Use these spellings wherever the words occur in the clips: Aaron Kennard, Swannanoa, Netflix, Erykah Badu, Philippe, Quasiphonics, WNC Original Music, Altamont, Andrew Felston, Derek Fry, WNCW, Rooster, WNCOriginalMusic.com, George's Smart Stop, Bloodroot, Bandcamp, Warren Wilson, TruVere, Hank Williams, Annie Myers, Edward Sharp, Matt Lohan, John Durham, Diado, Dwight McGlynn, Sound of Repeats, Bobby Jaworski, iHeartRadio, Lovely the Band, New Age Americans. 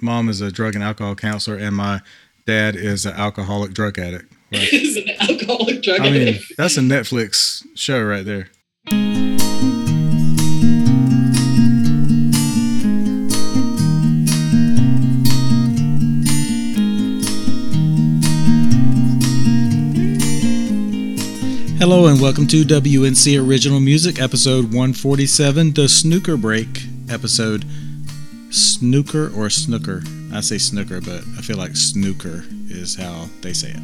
mom is a drug and alcohol counselor, and my dad is an alcoholic drug addict. Right? Is an alcoholic drug addict. I mean, that's a Netflix show right there. Hello and welcome to WNC Original Music, episode 147, the Snooker Break episode. Snooker or snooker? I say snooker, but I feel like snooker is how they say it.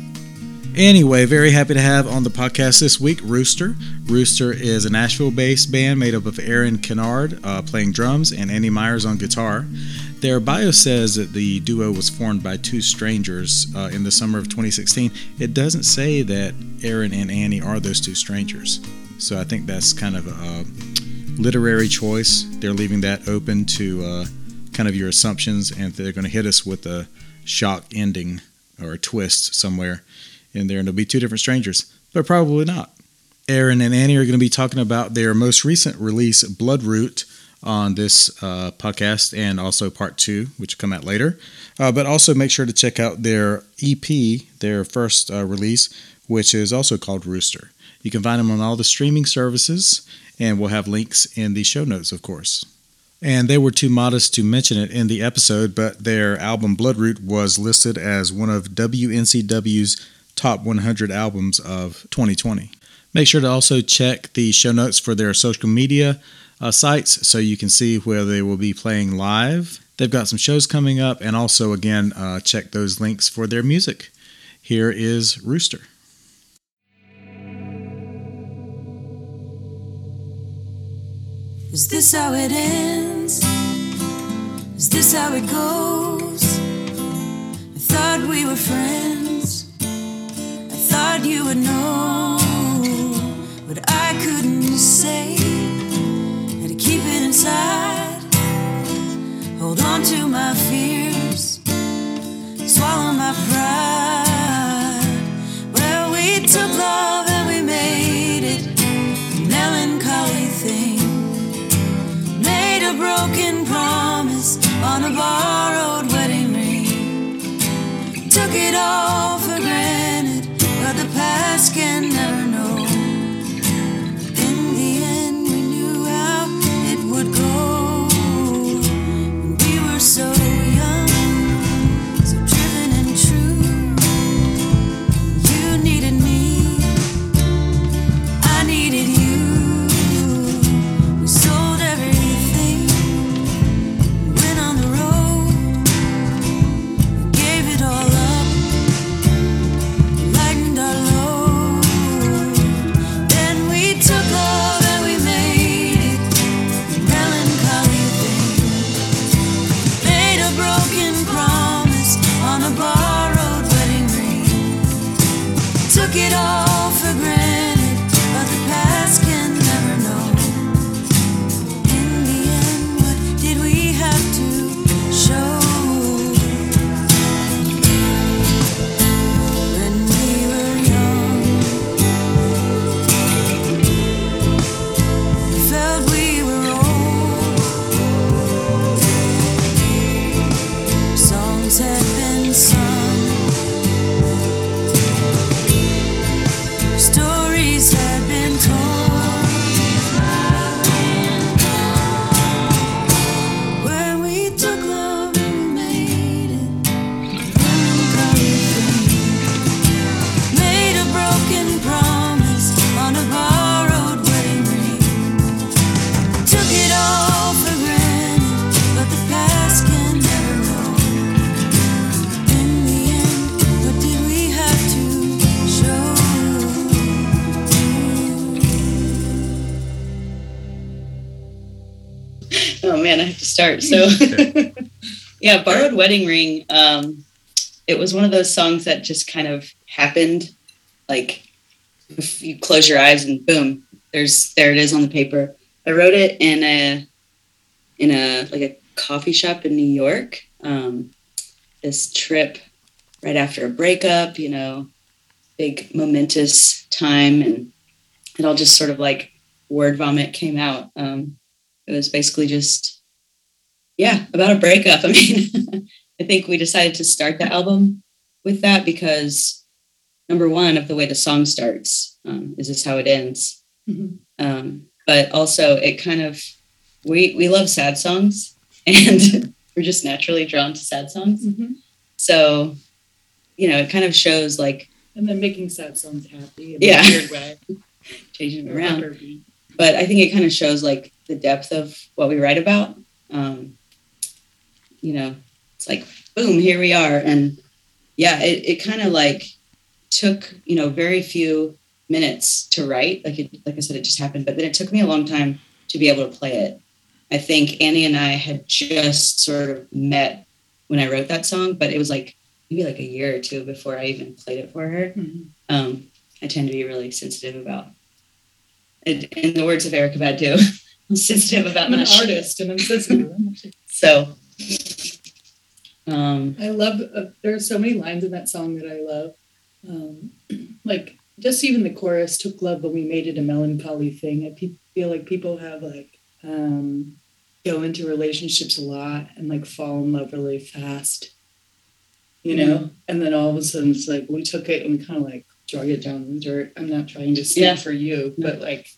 Anyway, very happy to have on the podcast this week Rooster. Rooster is a Nashville-based band made up of Aaron Kennard playing drums and Annie Myers on guitar. Their bio says that the duo was formed by two strangers in the summer of 2016. It doesn't say that Aaron and Annie are those two strangers, so I think that's kind of a literary choice. They're leaving that open to kind of your assumptions, and they're going to hit us with a shock ending or a twist somewhere in there, and it'll be two different strangers, but probably not. Aaron and Annie are going to be talking about their most recent release, Bloodroot, on this podcast, and also part two, which will come out later. But also make sure to check out their EP, their first release, which is also called Rooster. You can find them on all the streaming services, and we'll have links in the show notes, of course. And they were too modest to mention it in the episode, but their album Bloodroot was listed as one of WNCW's Top 100 Albums of 2020. Make sure to also check the show notes for their social media sites so you can see where they will be playing live. They've got some shows coming up, and also, again, check those links for their music. Here is Rooster. Is this how it ends? Is this how it goes? I thought we were friends. Thought you would know, but I couldn't say. Had to keep it inside, hold on to my fears, swallow my pride. Well, we took love and we made it a melancholy thing. Made a broken promise on a borrowed wedding ring. Took it all for granted, the past can never know. In the end, we knew how it would go. When we were so young, so driven and true. You needed me, I needed you. We sold everything, went on the road, we gave it all up. Took it all for granted, but the past can never know. In the end, what did we have to show? When we were young, we felt we were old. Songs had been sung, start. So yeah, Borrowed Wedding Ring, it was one of those songs that just kind of happened. Like, if you close your eyes and boom, there it is on the paper. I wrote it in a like a coffee shop in New York, this trip right after a breakup, you know, big momentous time, and it all just sort of like word vomit came out. It was basically just about a breakup. I mean, I think we decided to start the album with that because, number one, of the way the song starts, is this how it ends. Mm-hmm. But also it kind of, we love sad songs and we're just naturally drawn to sad songs. Mm-hmm. So, you know, it kind of shows like. And then making sad songs happy in a weird way. Changing it around. But I think it kind of shows like the depth of what we write about. You know, it's like, boom, here we are. And yeah, it kind of like took, you know, very few minutes to write. Like I said, it just happened. But then it took me a long time to be able to play it. I think Annie and I had just sort of met when I wrote that song, but it was like maybe like a year or two before I even played it for her. Mm-hmm. I tend to be really sensitive about it. In the words of Erykah Badu, I'm sensitive about my artist and I'm sensitive. So I love, there are so many lines in that song that I love. Like just even the chorus, took love, but we made it a melancholy thing. I feel like people have like, go into relationships a lot and like fall in love really fast, you know? Mm-hmm. And then all of a sudden it's like, we took it and kind of like drug it down in the dirt. I'm not trying to stand for you, but like,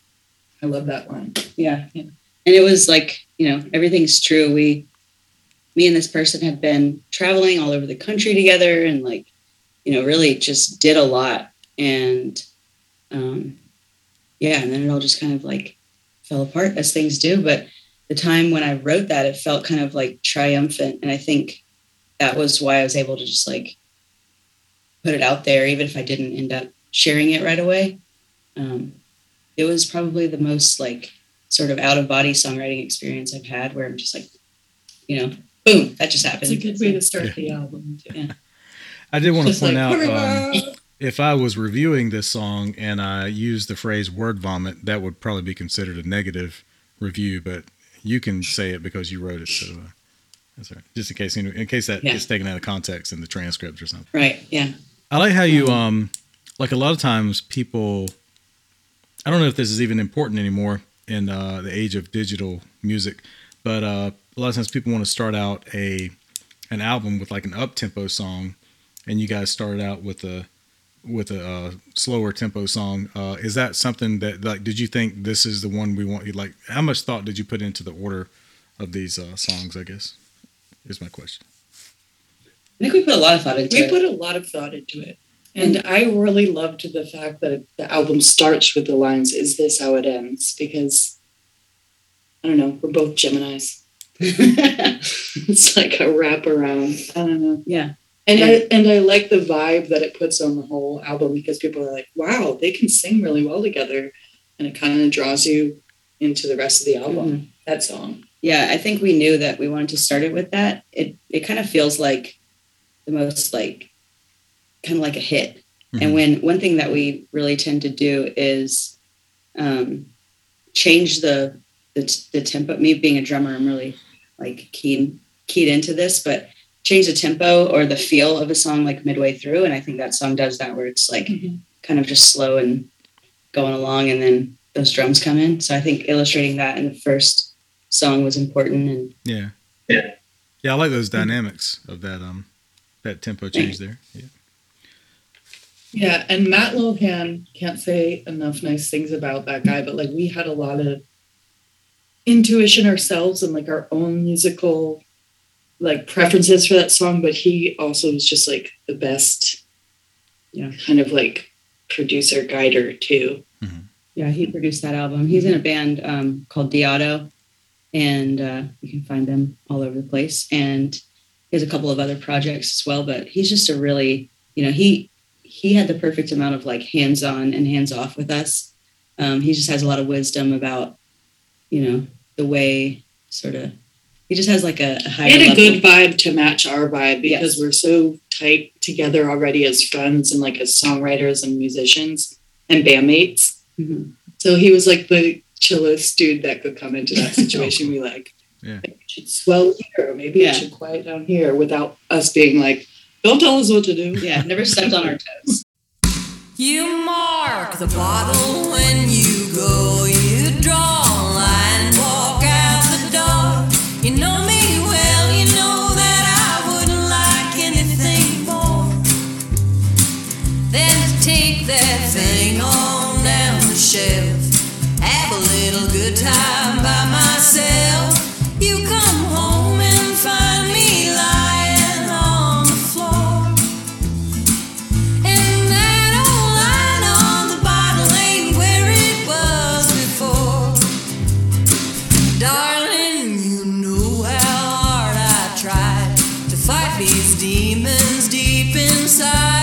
I love that line. Yeah. And it was like, you know, everything's true. Me and this person had been traveling all over the country together and like, you know, really just did a lot. And and then it all just kind of like fell apart as things do. But the time when I wrote that, it felt kind of like triumphant. And I think that was why I was able to just like put it out there, even if I didn't end up sharing it right away. It was probably the most like sort of out of body songwriting experience I've had, where I'm just like, you know, boom, that just happened. It's a good way to start the album. Yeah. I did want to point out, if I was reviewing this song and I used the phrase word vomit, that would probably be considered a negative review, but you can say it because you wrote it. So that's all right. Just in case that gets taken out of context in the transcript or something. Right. Yeah. I like how you, like a lot of times people, I don't know if this is even important anymore in the age of digital music, but a lot of times people want to start out an album with like an up-tempo song, and you guys started out with a slower tempo song. Is that something that, like, did you think this is the one we want? You like, how much thought did you put into the order of these songs, I guess, is my question. I think we put a lot of thought into it. We put a lot of thought into it. And I really loved the fact that the album starts with the lines, is this how it ends? Because, I don't know, we're both Geminis. It's like a wraparound. I don't know. Yeah. And I like the vibe that it puts on the whole album, because people are like, wow, they can sing really well together. And it kind of draws you into the rest of the album, mm-hmm. that song. Yeah, I think we knew that we wanted to start it with that. It kind of feels like the most like, kind of like a hit. Mm-hmm. And when one thing that we really tend to do is change the tempo. Me being a drummer, I'm really like keyed into this, but change the tempo or the feel of a song like midway through. And I think that song does that, where it's like mm-hmm. kind of just slow and going along, and then those drums come in. So I think illustrating that in the first song was important. And yeah, I like those dynamics of that tempo change there. Yeah. Yeah. And Matt Lohan, can't say enough nice things about that guy, but like we had a lot of intuition ourselves and like our own musical like preferences for that song, but he also was just like the best, kind of like producer guider too. Mm-hmm. Yeah, he produced that album. He's in a band called Diado, and you can find them all over the place. And he has a couple of other projects as well, but he's just a really, he had the perfect amount of like hands-on and hands-off with us. He just has a lot of wisdom about, the way sort of. He just has like a higher level. He had a good vibe to match our vibe, because we're so tight together already as friends and like as songwriters and musicians and bandmates. Mm-hmm. So he was like the chillest dude that could come into that situation. We like, maybe it should swell here, maybe it should quiet down here, without us being like, don't tell us what to do. Yeah, never stepped on our toes. You mark the bottle when you go, you draw a line, walk out the door. You know me well, you know that I wouldn't lie. take that thing on down the shelf. Have a little good time by myself. You come home and find me lying on the floor, and that old line on the bottle ain't where it was before. Darling, you know how hard I tried to fight these demons deep inside.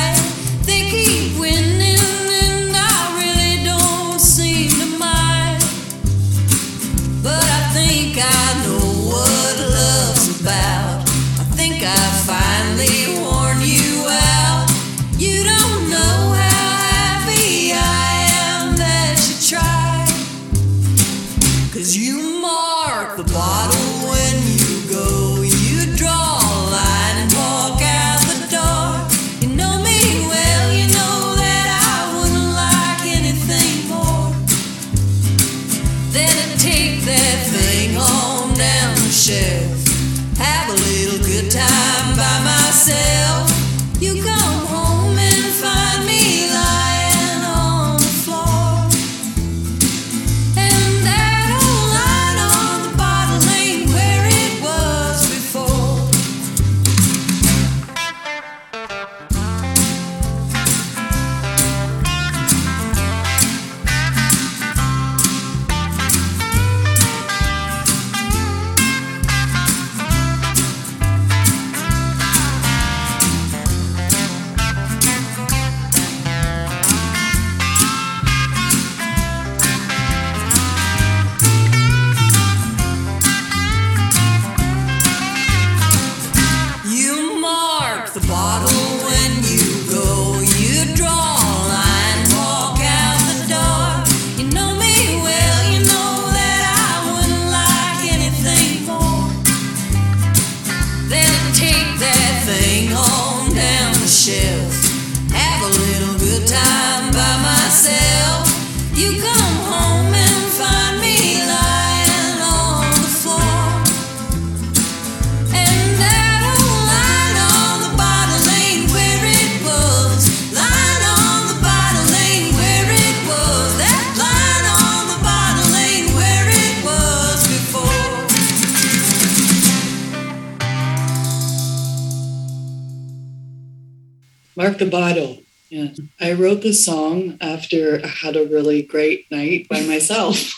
The bottle. Yeah. I wrote the song after I had a really great night by myself.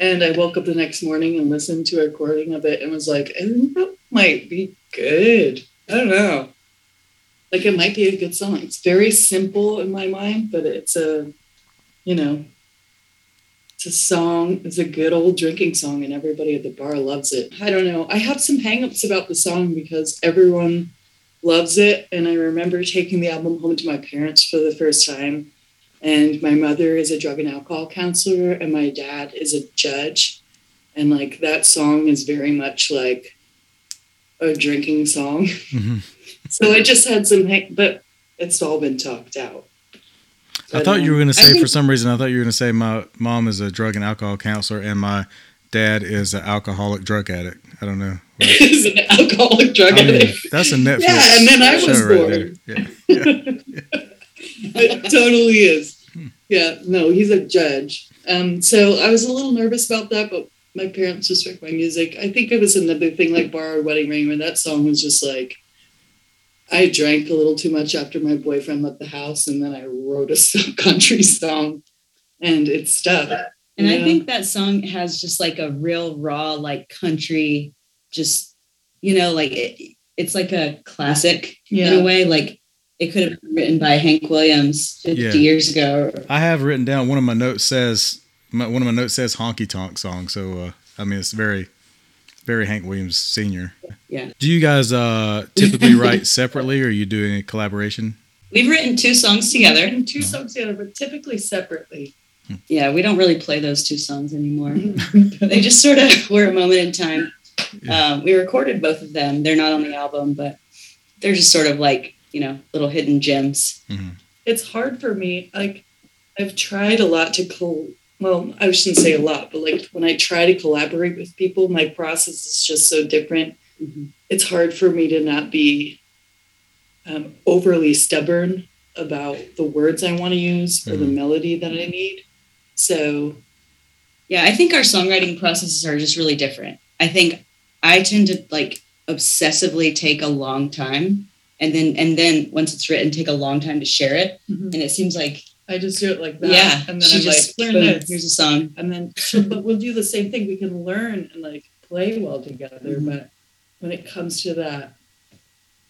And I woke up the next morning and listened to a recording of it and was like, I think that might be good. I don't know. Like, it might be a good song. It's very simple in my mind, but it's a, you know, it's a song. It's a good old drinking song and everybody at the bar loves it. I don't know. I have some hangups about the song because everyone loves it. And I remember taking the album home to my parents for the first time. And my mother is a drug and alcohol counselor and my dad is a judge. And like that song is very much like a drinking song. Mm-hmm. So I just had some, but it's all been talked out. But I thought you were going to say, for some reason, I thought you were going to say my mom is a drug and alcohol counselor and my dad is an alcoholic drug addict. I don't know. Is an alcoholic drug addict. That's a Netflix. Yeah, and then I was born. Right, yeah. It totally is. Yeah, no, he's a judge. So I was a little nervous about that, but my parents respect my music. I think it was another thing like Borrowed Wedding Ring, where that song was just like, I drank a little too much after my boyfriend left the house, and then I wrote a country song, and it stuck. And yeah. I think that song has just like a real raw, like country. Just, you know, like it's like a classic in a way. Like it could have been written by Hank Williams 50 years ago. I have written down one of my notes says honky tonk song. So I mean, it's very, very Hank Williams Sr. Yeah. Do you guys typically write separately, or are you doing a collaboration? We've written two songs together. But typically separately. Yeah, we don't really play those two songs anymore. They just sort of were a moment in time. Yeah. We recorded both of them. They're not on the album, but they're just sort of like, you know, little hidden gems. Mm-hmm. It's hard for me. Like, I've tried a lot to I shouldn't say a lot, but like when I try to collaborate with people, my process is just so different. Mm-hmm. It's hard for me to not be overly stubborn about the words I want to use or the melody that I need. So, yeah, I think our songwriting processes are just really different. I think I tend to like obsessively take a long time and then once it's written, take a long time to share it. Mm-hmm. And it seems like I just do it like that. Yeah. And then she I'm just like, boom, here's a song. And then but we'll do the same thing. We can learn and like play well together. Mm-hmm. But when it comes to that,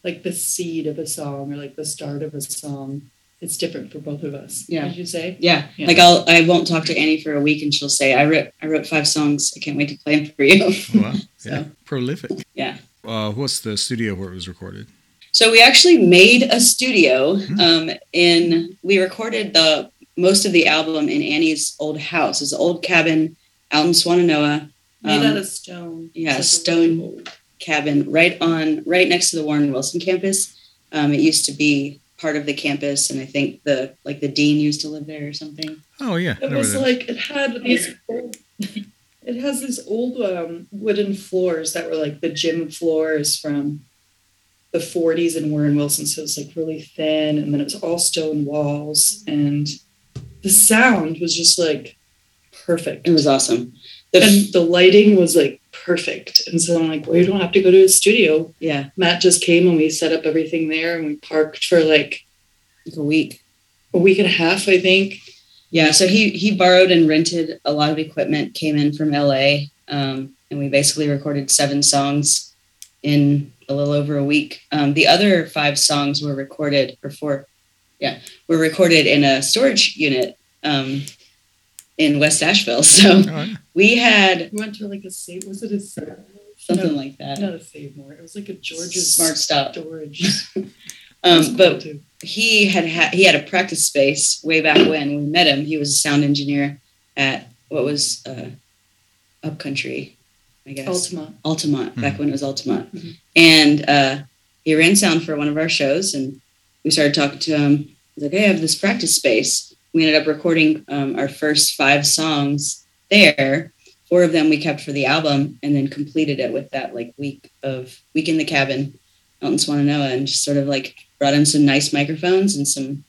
like the seed of a song or like the start of a song, it's different for both of us. Yeah. Did you say? Yeah. Yeah. Like I won't talk to Annie for a week and she'll say, I wrote 5 songs. I can't wait to play them for you. Wow. So, yeah. Prolific. Yeah. What's the studio where it was recorded? So we actually made a studio we recorded the most of the album in Annie's old house. It's an old cabin out in Swannanoa. Made out of stone. Yeah, a stone cabin right next to the Warren Wilson campus. It used to be part of the campus, and I think the dean used to live there or something. Oh yeah. It was like it had these old wooden floors that were like the gym floors from the 40s in Warren Wilson, so it was like really thin, and then it was all stone walls, and the sound was just like perfect. It was awesome. And the lighting was like perfect. And so I'm like, well, you don't have to go to a studio. Yeah. Matt just came and we set up everything there, and we parked for like a week and a half, I think. Yeah. So he borrowed and rented a lot of equipment, came in from LA. And we basically recorded 7 songs in a little over a week. The other 5 songs were recorded in a storage unit, in West Asheville. So we went to like a save. Was it a save? Something like that. Not a save more. It was like a George's Smart Stop storage. But cool, he had a practice space way back when we met him. He was a sound engineer at what was Upcountry, I guess. Altamont. Back when it was Altamont. Mm-hmm. And he ran sound for one of our shows, and we started talking to him. He's like, hey, I have this practice space. We ended up recording our first 5 songs there. 4 of them we kept for the album, and then completed it with that like week in the cabin out in Swannanoa, and just sort of like brought in some nice microphones and some,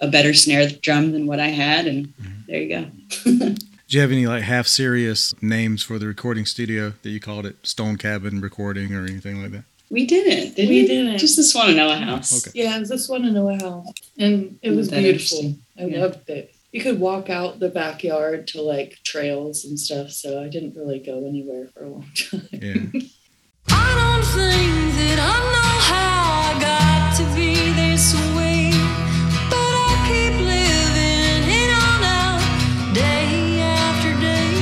a better snare drum than what I had. And there you go. Do you have any like half serious names for the recording studio that you called it? Stone Cabin Recording or anything like that? We didn't, did we? We didn't. Just the Swannanoa house. Okay. Yeah, it was the Swannanoa house. And it was beautiful. I loved it. You could walk out the backyard to like trails and stuff, so I didn't really go anywhere for a long time. Yeah. I don't think that I know how I got to be this way, but I keep living it on out day after day.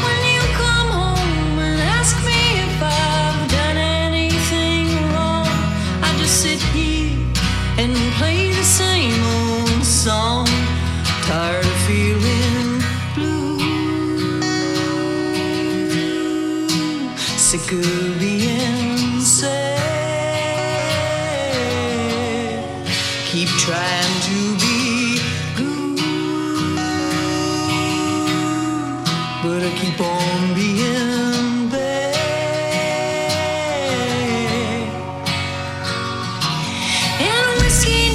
When you come home and ask me if I've done anything wrong, I just sit here and play the same old song, tired of feeling blue, sick of being sad, keep trying to be good, but I keep on being bad, and whiskey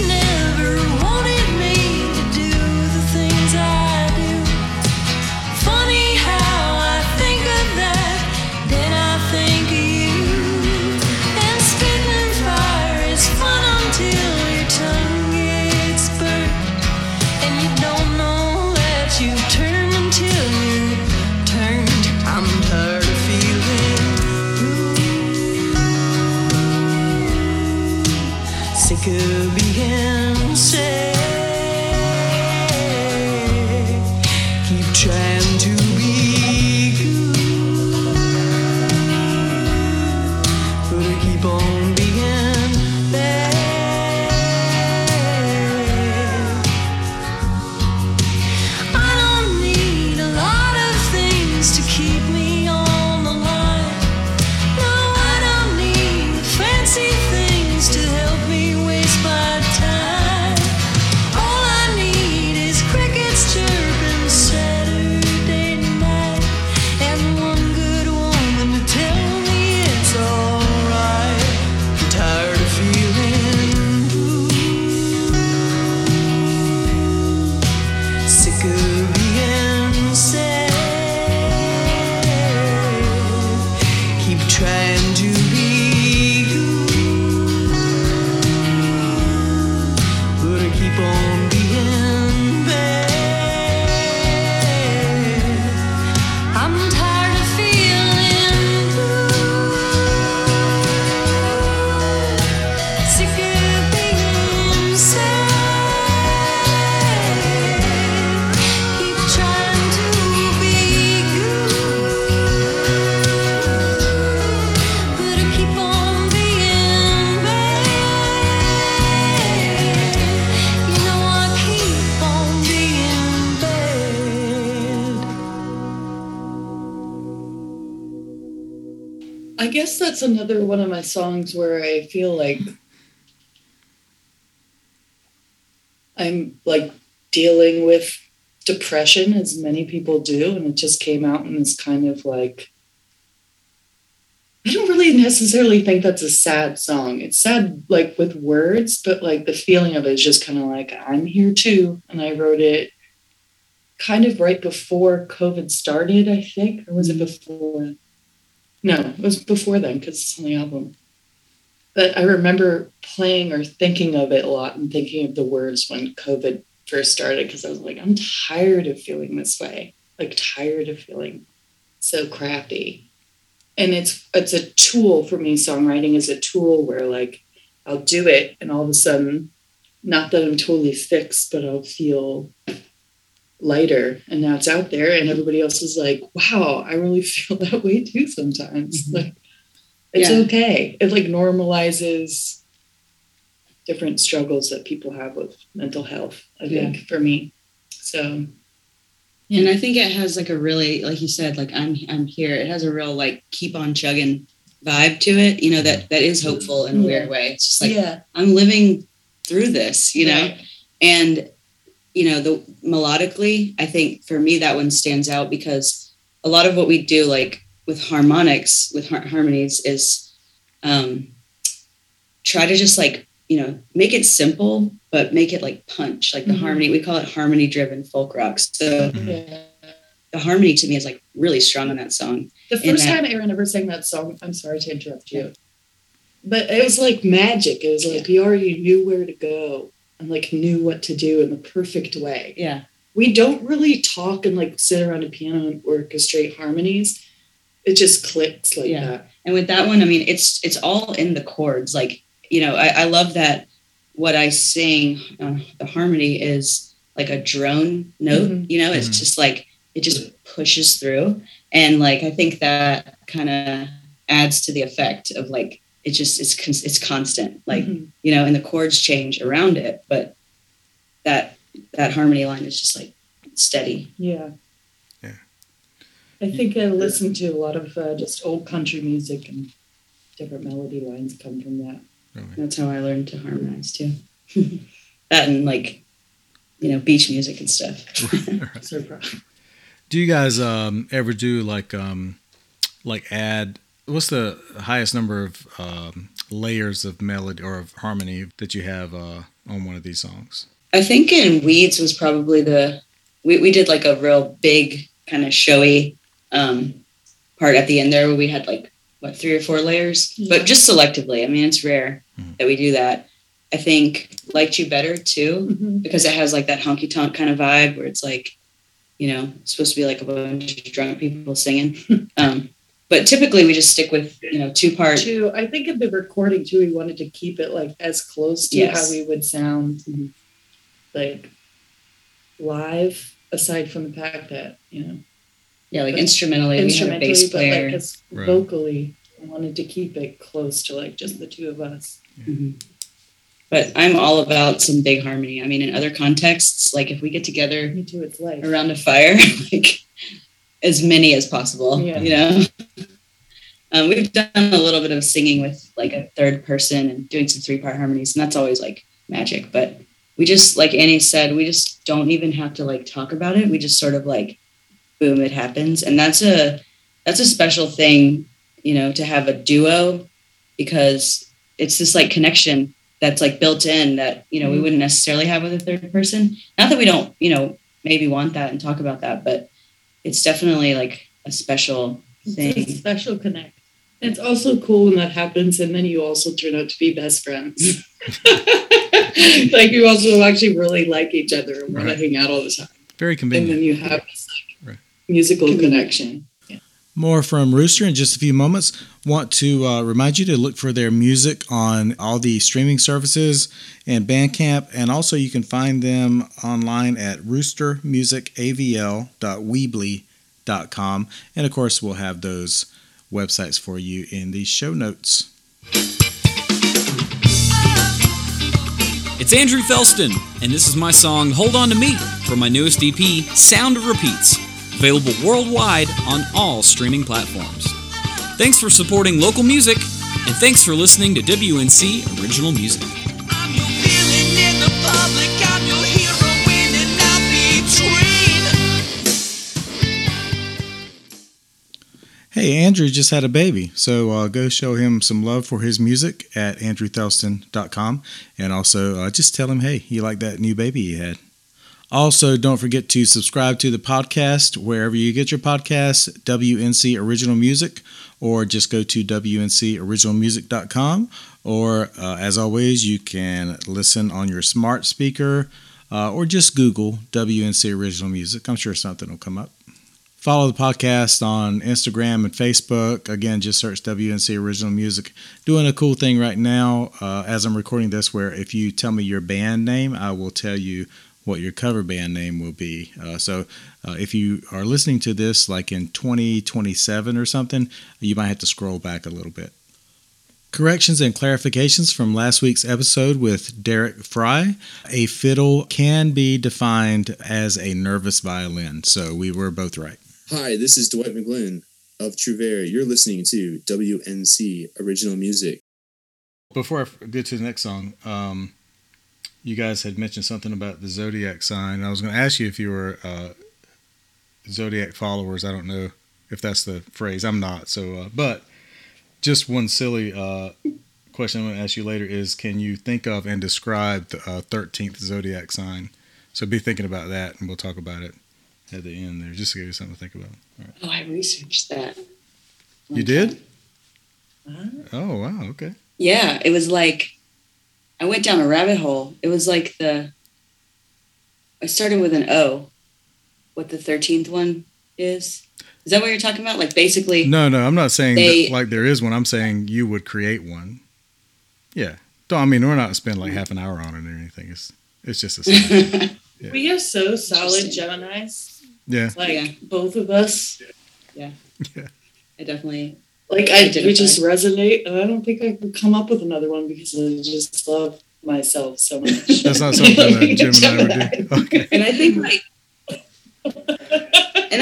could be insane. guess that's another one of my songs where I feel like I'm like dealing with depression, as many people do, and it just came out in this kind of like, I don't really necessarily think that's a sad song. It's sad like with words, but like the feeling of it is just kind of like, I'm here too. And I wrote it kind of right before COVID started, I think. Or was it before? No, it was before then because it's on the album. But I remember playing or thinking of it a lot and thinking of the words when COVID first started because I was like, I'm tired of feeling this way, like tired of feeling so crappy. And it's a tool for me. Songwriting is a tool where like I'll do it and all of a sudden, not that I'm totally fixed, but I'll feel lighter. And now it's out there and everybody else is like, wow, I really feel that way too sometimes. Mm-hmm. Like it's okay. It like normalizes different struggles that people have with mental health, I think, for me. So and I think it has like a really, like you said, like I'm here. It has a real like keep on chugging vibe to it. You know, that is hopeful in a weird way. It's just like, I'm living through this, you know? And, you know, the melodically, I think for me, that one stands out because a lot of what we do, like with harmonics, with harmonies is try to just like, you know, make it simple, but make it like punch, like the harmony, we call it harmony driven folk rock. So the harmony to me is like really strong on that song. The first time Aaron ever sang that song, I'm sorry to interrupt you, but it was like magic. It was like you already knew where to go and like knew what to do in the perfect way. Yeah. We don't really talk and like sit around a piano and orchestrate harmonies. It just clicks like that. And with that one, I mean, it's all in the chords. Like, you know, I love that what I sing on the harmony is like a drone note, you know, it's just like, it just pushes through. And like, I think that kind of adds to the effect of like, it just, it's constant, like, you know, and the chords change around it, but that harmony line is just like steady. Yeah. Yeah. I think I listen to a lot of just old country music and different melody lines come from that. Really? That's how I learned to harmonize too. That and like, you know, beach music and stuff. Right. Do you guys ever do like add? What's the highest number of layers of melody or of harmony that you have on one of these songs? I think in Weeds was probably we did like a real big kind of showy part at the end there where we had like, what, 3 or 4 layers, but just selectively. I mean, it's rare that we do that. I think Liked You Better too, because it has like that honky tonk kind of vibe where it's like, you know, it's supposed to be like a bunch of drunk people singing. But typically we just stick with, you know, 2 parts. I think in the recording too, we wanted to keep it like as close to how we would sound like live, aside from the fact that, you know, like instrumentally, we had a bass player. But like vocally, I wanted to keep it close to like just the two of us. But I'm all about some big harmony. I mean, in other contexts, like if we get together around a fire, like as many as possible, you know? We've done a little bit of singing with like a third person and doing some 3-part harmonies, and that's always like magic. But we just, like Annie said, we just don't even have to like talk about it. We just sort of like, boom, it happens. And that's a special thing, you know, to have a duo, because it's this like connection that's like built in that, you know, we wouldn't necessarily have with a third person. Not that we don't, you know, maybe want that and talk about that, but it's definitely like a special thing. It's a special connect. It's also cool when that happens. And then you also turn out to be best friends. Like you also actually really like each other and want to hang out all the time. Very convenient. And then you have this musical connection. Yeah. More from Rooster in just a few moments. Want to remind you to look for their music on all the streaming services and Bandcamp, and also you can find them online at roostermusicavl.weebly.com, and of course we'll have those websites for you in the show notes. It's Andrew Felston, and this is my song Hold On To Me from my newest EP, Sound of Repeats. Available worldwide on all streaming platforms. Thanks for supporting local music, and thanks for listening to WNC Original Music. Hey, Andrew just had a baby, so go show him some love for his music at andrewfelston.com, and also just tell him, hey, you like that new baby he had. Also, don't forget to subscribe to the podcast wherever you get your podcasts, WNC Original Music, or just go to WNCOriginalMusic.com, or as always, you can listen on your smart speaker, or just Google WNC Original Music. I'm sure something will come up. Follow the podcast on Instagram and Facebook. Again, just search WNC Original Music. Doing a cool thing right now as I'm recording this, where if you tell me your band name, I will tell you what your cover band name will be. So if you are listening to this like in 2027 or something, you might have to scroll back a little bit. Corrections and clarifications from last week's episode with Derek Fry. A fiddle can be defined as a nervous violin, so we were both right. Hi, this is Dwight McGlynn of TruVere. You're listening to WNC Original Music. Before I get to the next song, you guys had mentioned something about the Zodiac sign. I was going to ask you if you were Zodiac followers. I don't know if that's the phrase. I'm not. So, but just one silly question I'm going to ask you later is, can you think of and describe the 13th Zodiac sign? So be thinking about that, and we'll talk about it at the end there, just to give you something to think about. All right. Oh, I researched that. You did? Uh-huh. Oh, wow. Okay. Yeah. It was like, I went down a rabbit hole. It was like I started with an O, what the 13th one is. Is that what you're talking about? Like basically. No, I'm not saying that there is one. I'm saying you would create one. Yeah. I mean, we're not spending like half an hour on it or anything. It's just a sign. Yeah. We are so solid Geminis. Yeah. Both of us. Yeah. I definitely we just resonate, and I don't think I could come up with another one because I just love myself so much. That's not something that Jim and I would do. Okay. And I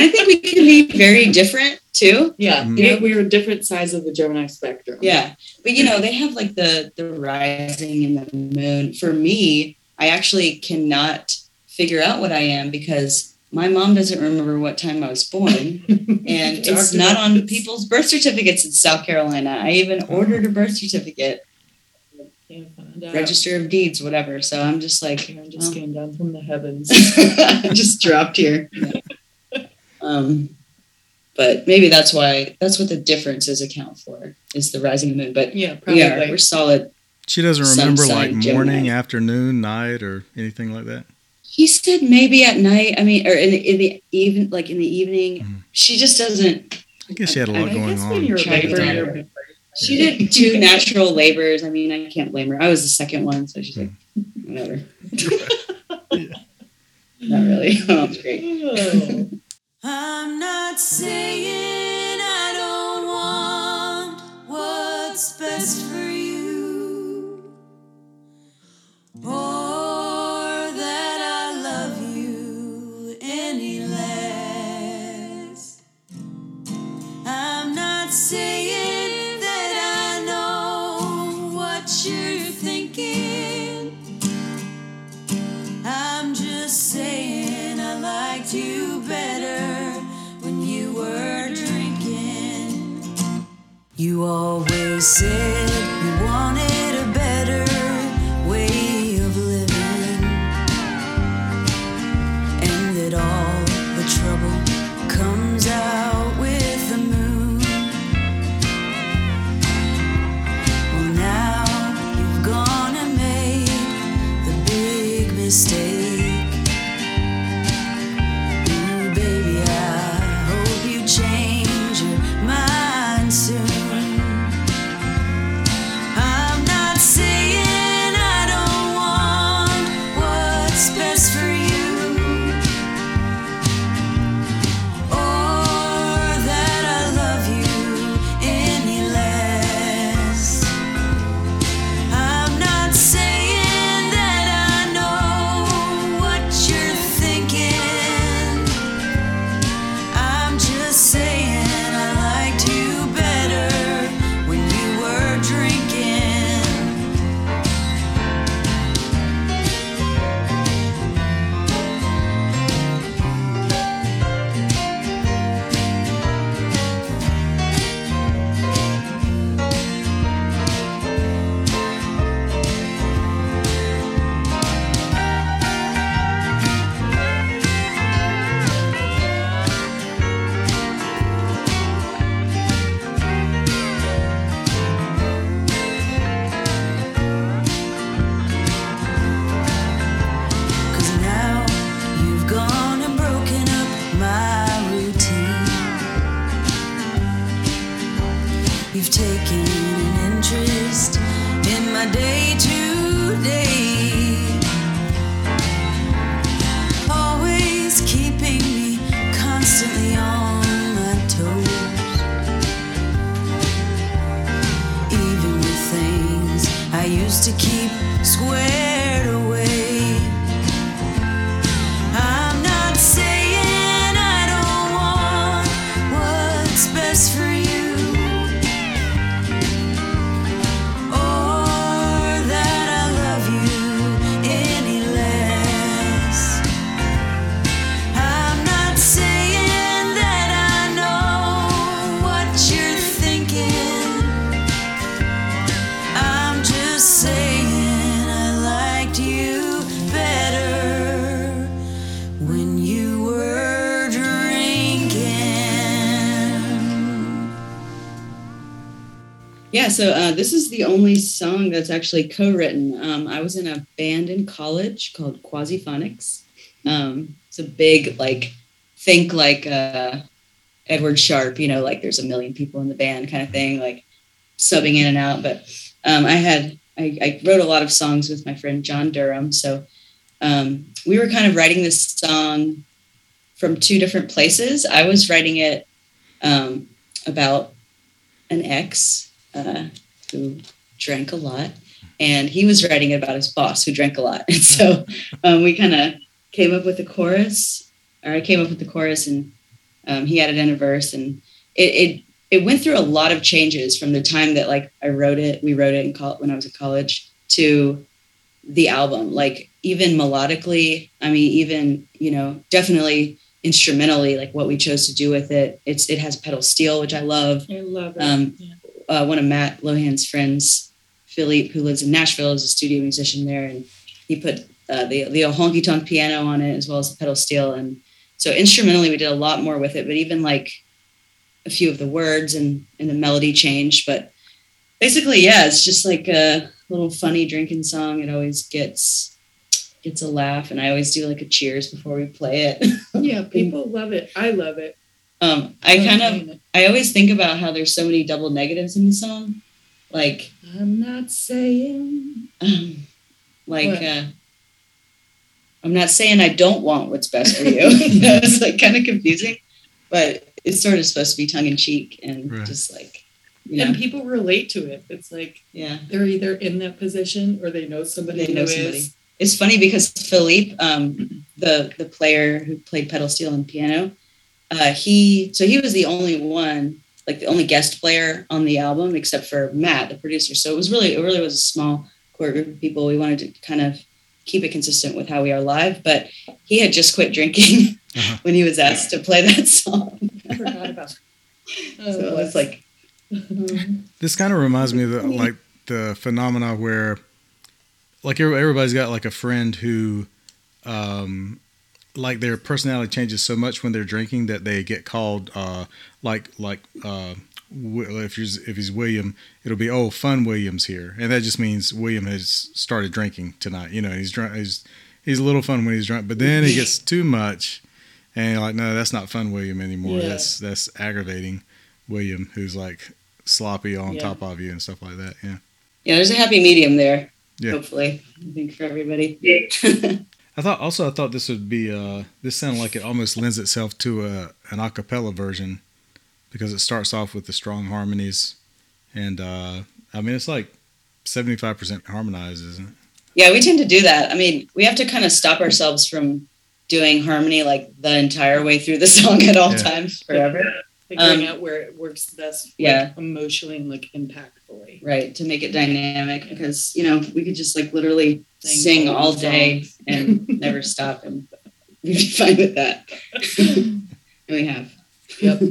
think we can be very different too. Yeah. Mm-hmm. You know, we are different sides of the Gemini spectrum. Yeah. But you know, they have like the rising and the moon. For me, I actually cannot figure out what I am because my mom doesn't remember what time I was born, and it's not on people's birth certificates in South Carolina. I even ordered a birth certificate, register of deeds, whatever. So I'm just like, I just came down from the heavens. I just dropped here. Yeah. But maybe that's what the differences account for is the rising moon. But yeah, probably we're solid. She doesn't remember like morning, afternoon, night, or anything like that. He said maybe at night. I mean, or in the evening. Mm-hmm. She just doesn't. I guess she had a lot going on. She did 2 natural labors. I mean, I can't blame her. I was the second one, so she's like, whatever. Yeah. Not really. Oh, that's great. I'm not saying I don't want what's best for you. Saying that I know what you're thinking. I'm just saying I liked you better when you were drinking. You always said you wanted a better way of living, and that all the trouble comes out with mistake. Ooh, baby, I hope you change your mind soon. I'm not saying I don't want what's best for you, or that I love you any less. I'm not saying. No taken an interest in my day-to-day, always keeping me constantly on my toes, even with things I used to keep squared away. I'm not saying I don't want what's best for you. Yeah, so this is the only song that's actually co-written. I was in a band in college called Quasiphonics. It's a big, like, think like Edward Sharp, you know, like there's a million people in the band kind of thing, like subbing in and out. But I wrote a lot of songs with my friend John Durham. So we were kind of writing this song from two different places. I was writing it about an ex who drank a lot, and he was writing about his boss who drank a lot. And so we kind of came up with the chorus, or I came up with the chorus, and he added in a verse, and it went through a lot of changes from the time that like I wrote it, we wrote it in when I was in college, to the album. Like even melodically, I mean, even, you know, definitely instrumentally, like what we chose to do with it. It has pedal steel, which I love. I love it. Yeah. One of Matt Lohan's friends, Philippe, who lives in Nashville, is a studio musician there, and he put the honky tonk piano on it as well as the pedal steel. And so instrumentally, we did a lot more with it, but even like a few of the words and the melody changed. But basically, yeah, it's just like a little funny drinking song. It always gets a laugh, and I always do like a cheers before we play it. Yeah, people love it. I love it. I always think about how there's so many double negatives in the song. Like, I'm not saying, I'm not saying I don't want what's best for you. It's like kind of confusing, but it's sort of supposed to be tongue in cheek and right. Just like, you know. And people relate to it. It's like, yeah, they're either in that position or they know somebody who is. It's funny because Philippe, the player who played pedal steel and piano, he was the only one, like the only guest player on the album, except for Matt, the producer. So it really was a small core group of people. We wanted to kind of keep it consistent with how we are live, but he had just quit drinking when he was asked to play that song. I forgot about it. So it's like... This kind of reminds me of the phenomena where like everybody's got like a friend who... like their personality changes so much when they're drinking that they get called if he's William, it'll be, oh, Fun William's here, and that just means William has started drinking tonight. You know, he's drunk. He's a little fun when he's drunk, but then it gets too much, and you're like, no, that's not Fun William anymore. Yeah. That's aggravating William, who's like sloppy on top of you and stuff like that. Yeah. Yeah, there's a happy medium there. Yeah. Hopefully, I think for everybody. Yeah. I thought this would be this sounded like it almost lends itself to an a cappella version, because it starts off with the strong harmonies, and I mean it's like 75% harmonized, isn't it? Yeah, we tend to do that. I mean, we have to kind of stop ourselves from doing harmony like the entire way through the song at all times forever. Figuring out where it works best, like, emotionally and like impactfully. Right, to make it dynamic, because you know we could just like literally sing all day and never stop, and we'd be fine with that. And we have. Yep.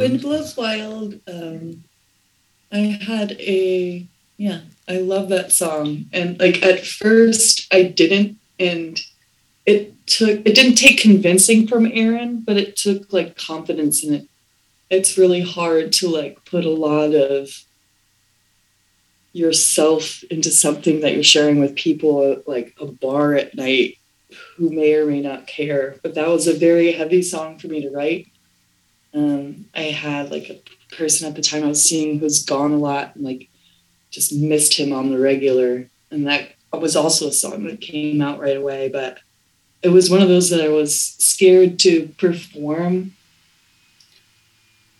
Wind Blows Wild, I had a, yeah, I love that song. And like at first I didn't, and it didn't take convincing from Aaron, but it took like confidence in it. It's really hard to like put a lot of yourself into something that you're sharing with people, like a bar at night, who may or may not care. But that was a very heavy song for me to write. I had like a person at the time I was seeing who's gone a lot, and like just missed him on the regular. And that was also a song that came out right away, but it was one of those that I was scared to perform.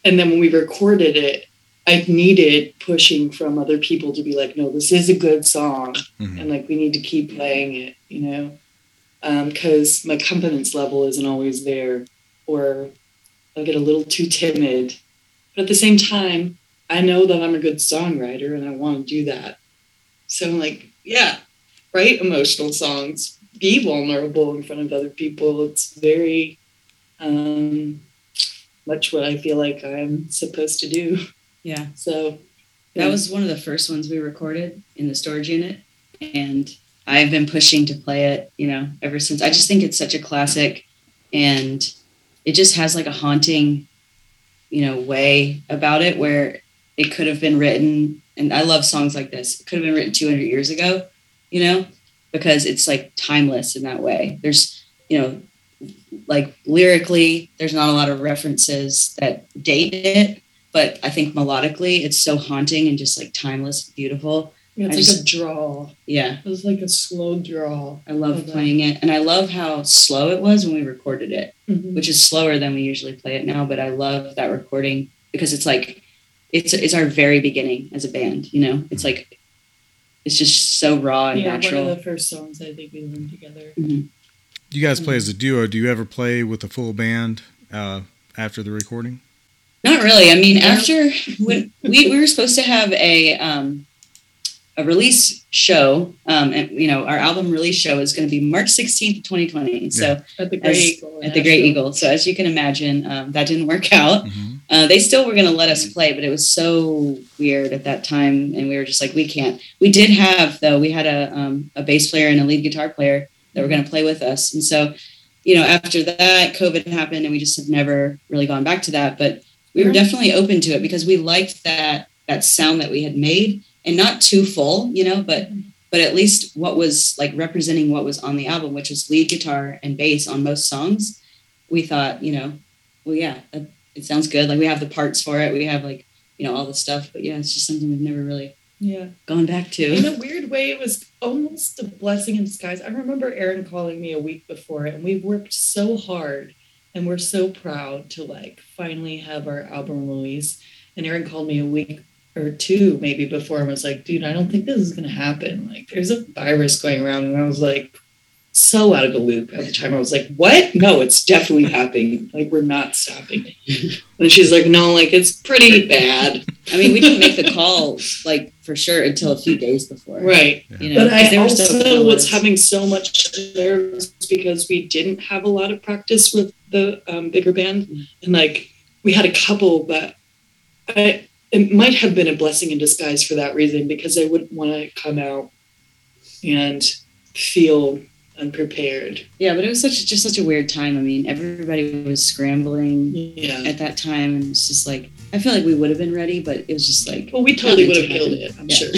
And then when we recorded it, I needed pushing from other people to be like, no, this is a good song. Mm-hmm. And like, we need to keep playing it, you know? Because my confidence level isn't always there, or I'll get a little too timid. But at the same time, I know that I'm a good songwriter and I want to do that. So I'm like, yeah, write emotional songs, be vulnerable in front of other people. It's very much what I feel like I'm supposed to do. Yeah. So yeah. That was one of the first ones we recorded in the storage unit. And I've been pushing to play it, you know, ever since. I just think it's such a classic, and it just has like a haunting, you know, way about it where it could have been written. And I love songs like this. It could have been written 200 years ago, you know, because it's like timeless in that way. There's, you know, like lyrically, there's not a lot of references that date it, but I think melodically it's so haunting and just like timeless, beautiful. Yeah, it's like a drawl. Yeah. It was like a slow drawl. I love playing it. And I love how slow it was when we recorded it, mm-hmm. which is slower than we usually play it now. But I love that recording because it's like, it's our very beginning as a band, you know, it's like, it's just so raw and natural. One of the first songs I think we learned together. Mm-hmm. You guys play as a duo. Do you ever play with a full band after the recording? Not really. I mean, after when we were supposed to have a release show, and you know, our album release show is going to be March 16th, 2020. So yeah. At the Great Eagle. So as you can imagine, that didn't work out. Mm-hmm. They still were going to let us play, but it was so weird at that time. And we were just like, we can't. We did have, though, we had a bass player and a lead guitar player that were going to play with us. And so, you know, after that, COVID happened and we just have never really gone back to that. But we were definitely open to it because we liked that sound that we had made, and not too full, you know, but at least what was like representing what was on the album, which was lead guitar and bass on most songs. We thought, you know, well, yeah, it sounds good. Like we have the parts for it. We have like, you know, all the stuff, but yeah, it's just something we've never really gone back to. In a weird way, it was almost a blessing in disguise. I remember Aaron calling me a week before and we worked so hard and we're so proud to like finally have our album release. And Aaron called me a week or two maybe before and was like, dude, I don't think this is going to happen. Like there's a virus going around. And I was like, so out of the loop at the time. I was like, what? No, it's definitely happening. Like we're not stopping. And she's like, no, like it's pretty bad. I mean, we didn't make the call like for sure until a few days before. Right. Yeah. You know, but I also was having so much nerves because we didn't have a lot of practice with the bigger band. And like, we had a couple, but it might have been a blessing in disguise for that reason, because I wouldn't want to come out and feel unprepared. Yeah, but it was such a weird time. I mean, everybody was scrambling at that time, and it's just like, I feel like we would have been ready, but it was just like... Well, we totally would have killed it, I'm sure.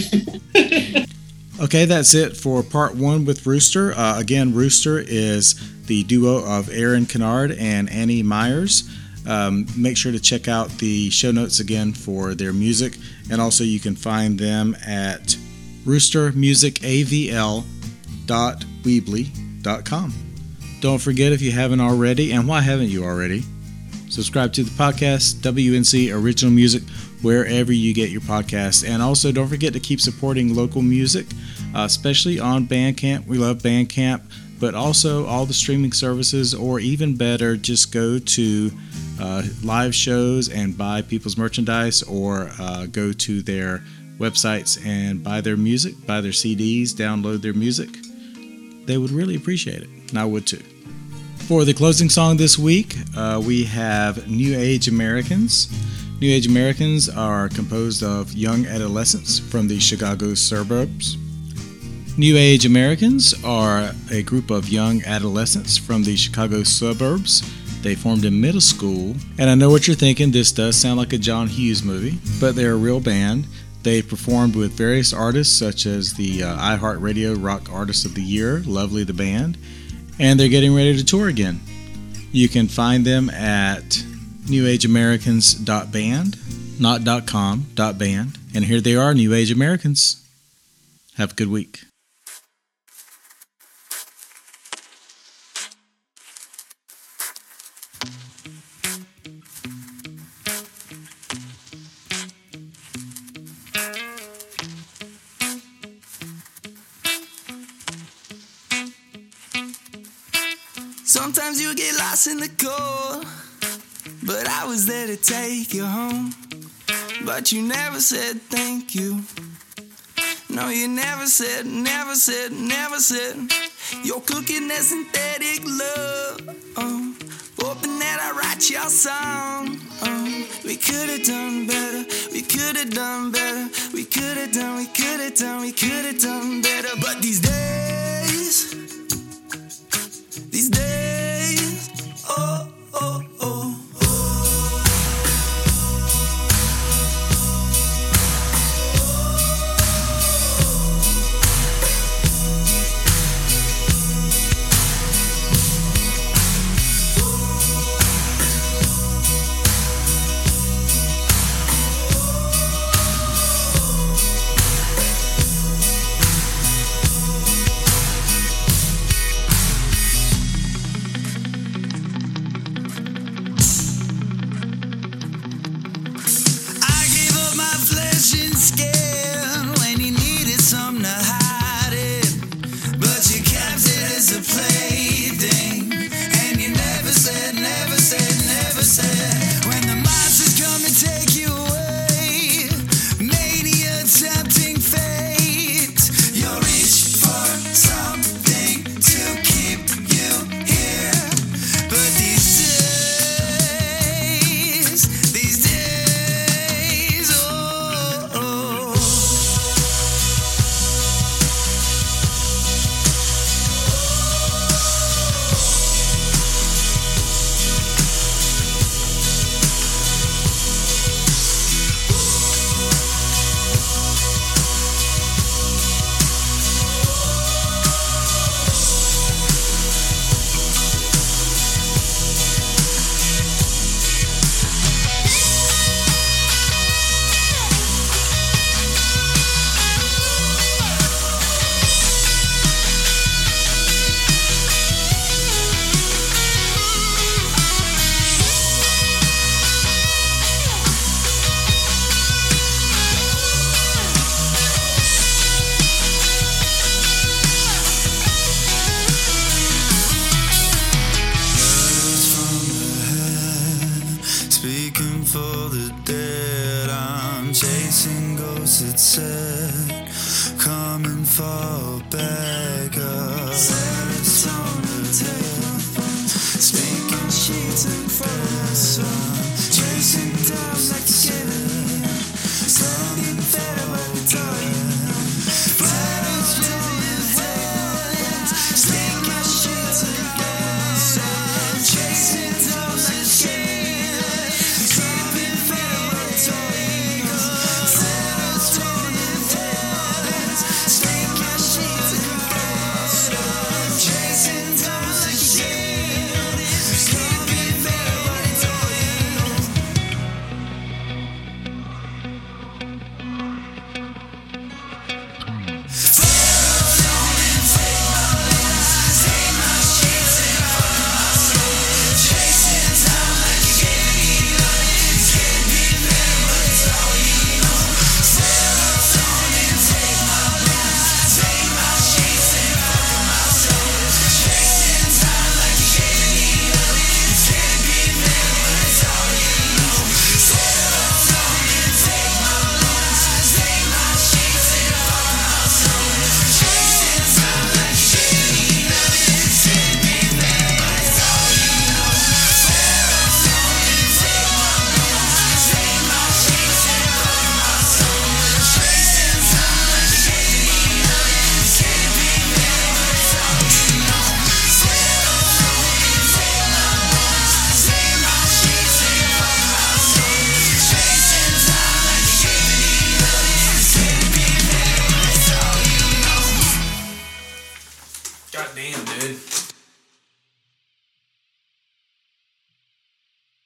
Okay, that's it for part one with Rooster. Again, Rooster is the duo of Aaron Kennard and Annie Myers. Make sure to check out the show notes again for their music, and also you can find them at roostermusicavl.weebly.com. Don't forget, if you haven't already, and why haven't you already, subscribe to the podcast, WNC Original Music, wherever you get your podcasts. And also don't forget to keep supporting local music, especially on Bandcamp. We love Bandcamp, but also all the streaming services, or even better, just go to live shows and buy people's merchandise, or go to their websites and buy their music, buy their CDs, download their music. They would really appreciate it, and I would too. For the closing song this week, we have New Age Americans. New Age Americans are composed of young adolescents from the Chicago suburbs. New Age Americans are a group of young adolescents from the Chicago suburbs. They formed in middle school, and I know what you're thinking, this does sound like a John Hughes movie, but they're a real band. They've performed with various artists such as the iHeartRadio Rock Artist of the Year, Lovely the Band, and they're getting ready to tour again. You can find them at newageamericans.band, not .com, .band, and here they are, New Age Americans. Have a good week. Sometimes you get lost in the cold, but I was there to take you home. But you never said thank you. No, you never said, never said, never said. You're cooking that synthetic love. Hoping that I write your song. We could have done better, we could have done better. We could have done, we could have done, we could have done better. But these days, these days. Coming for backup.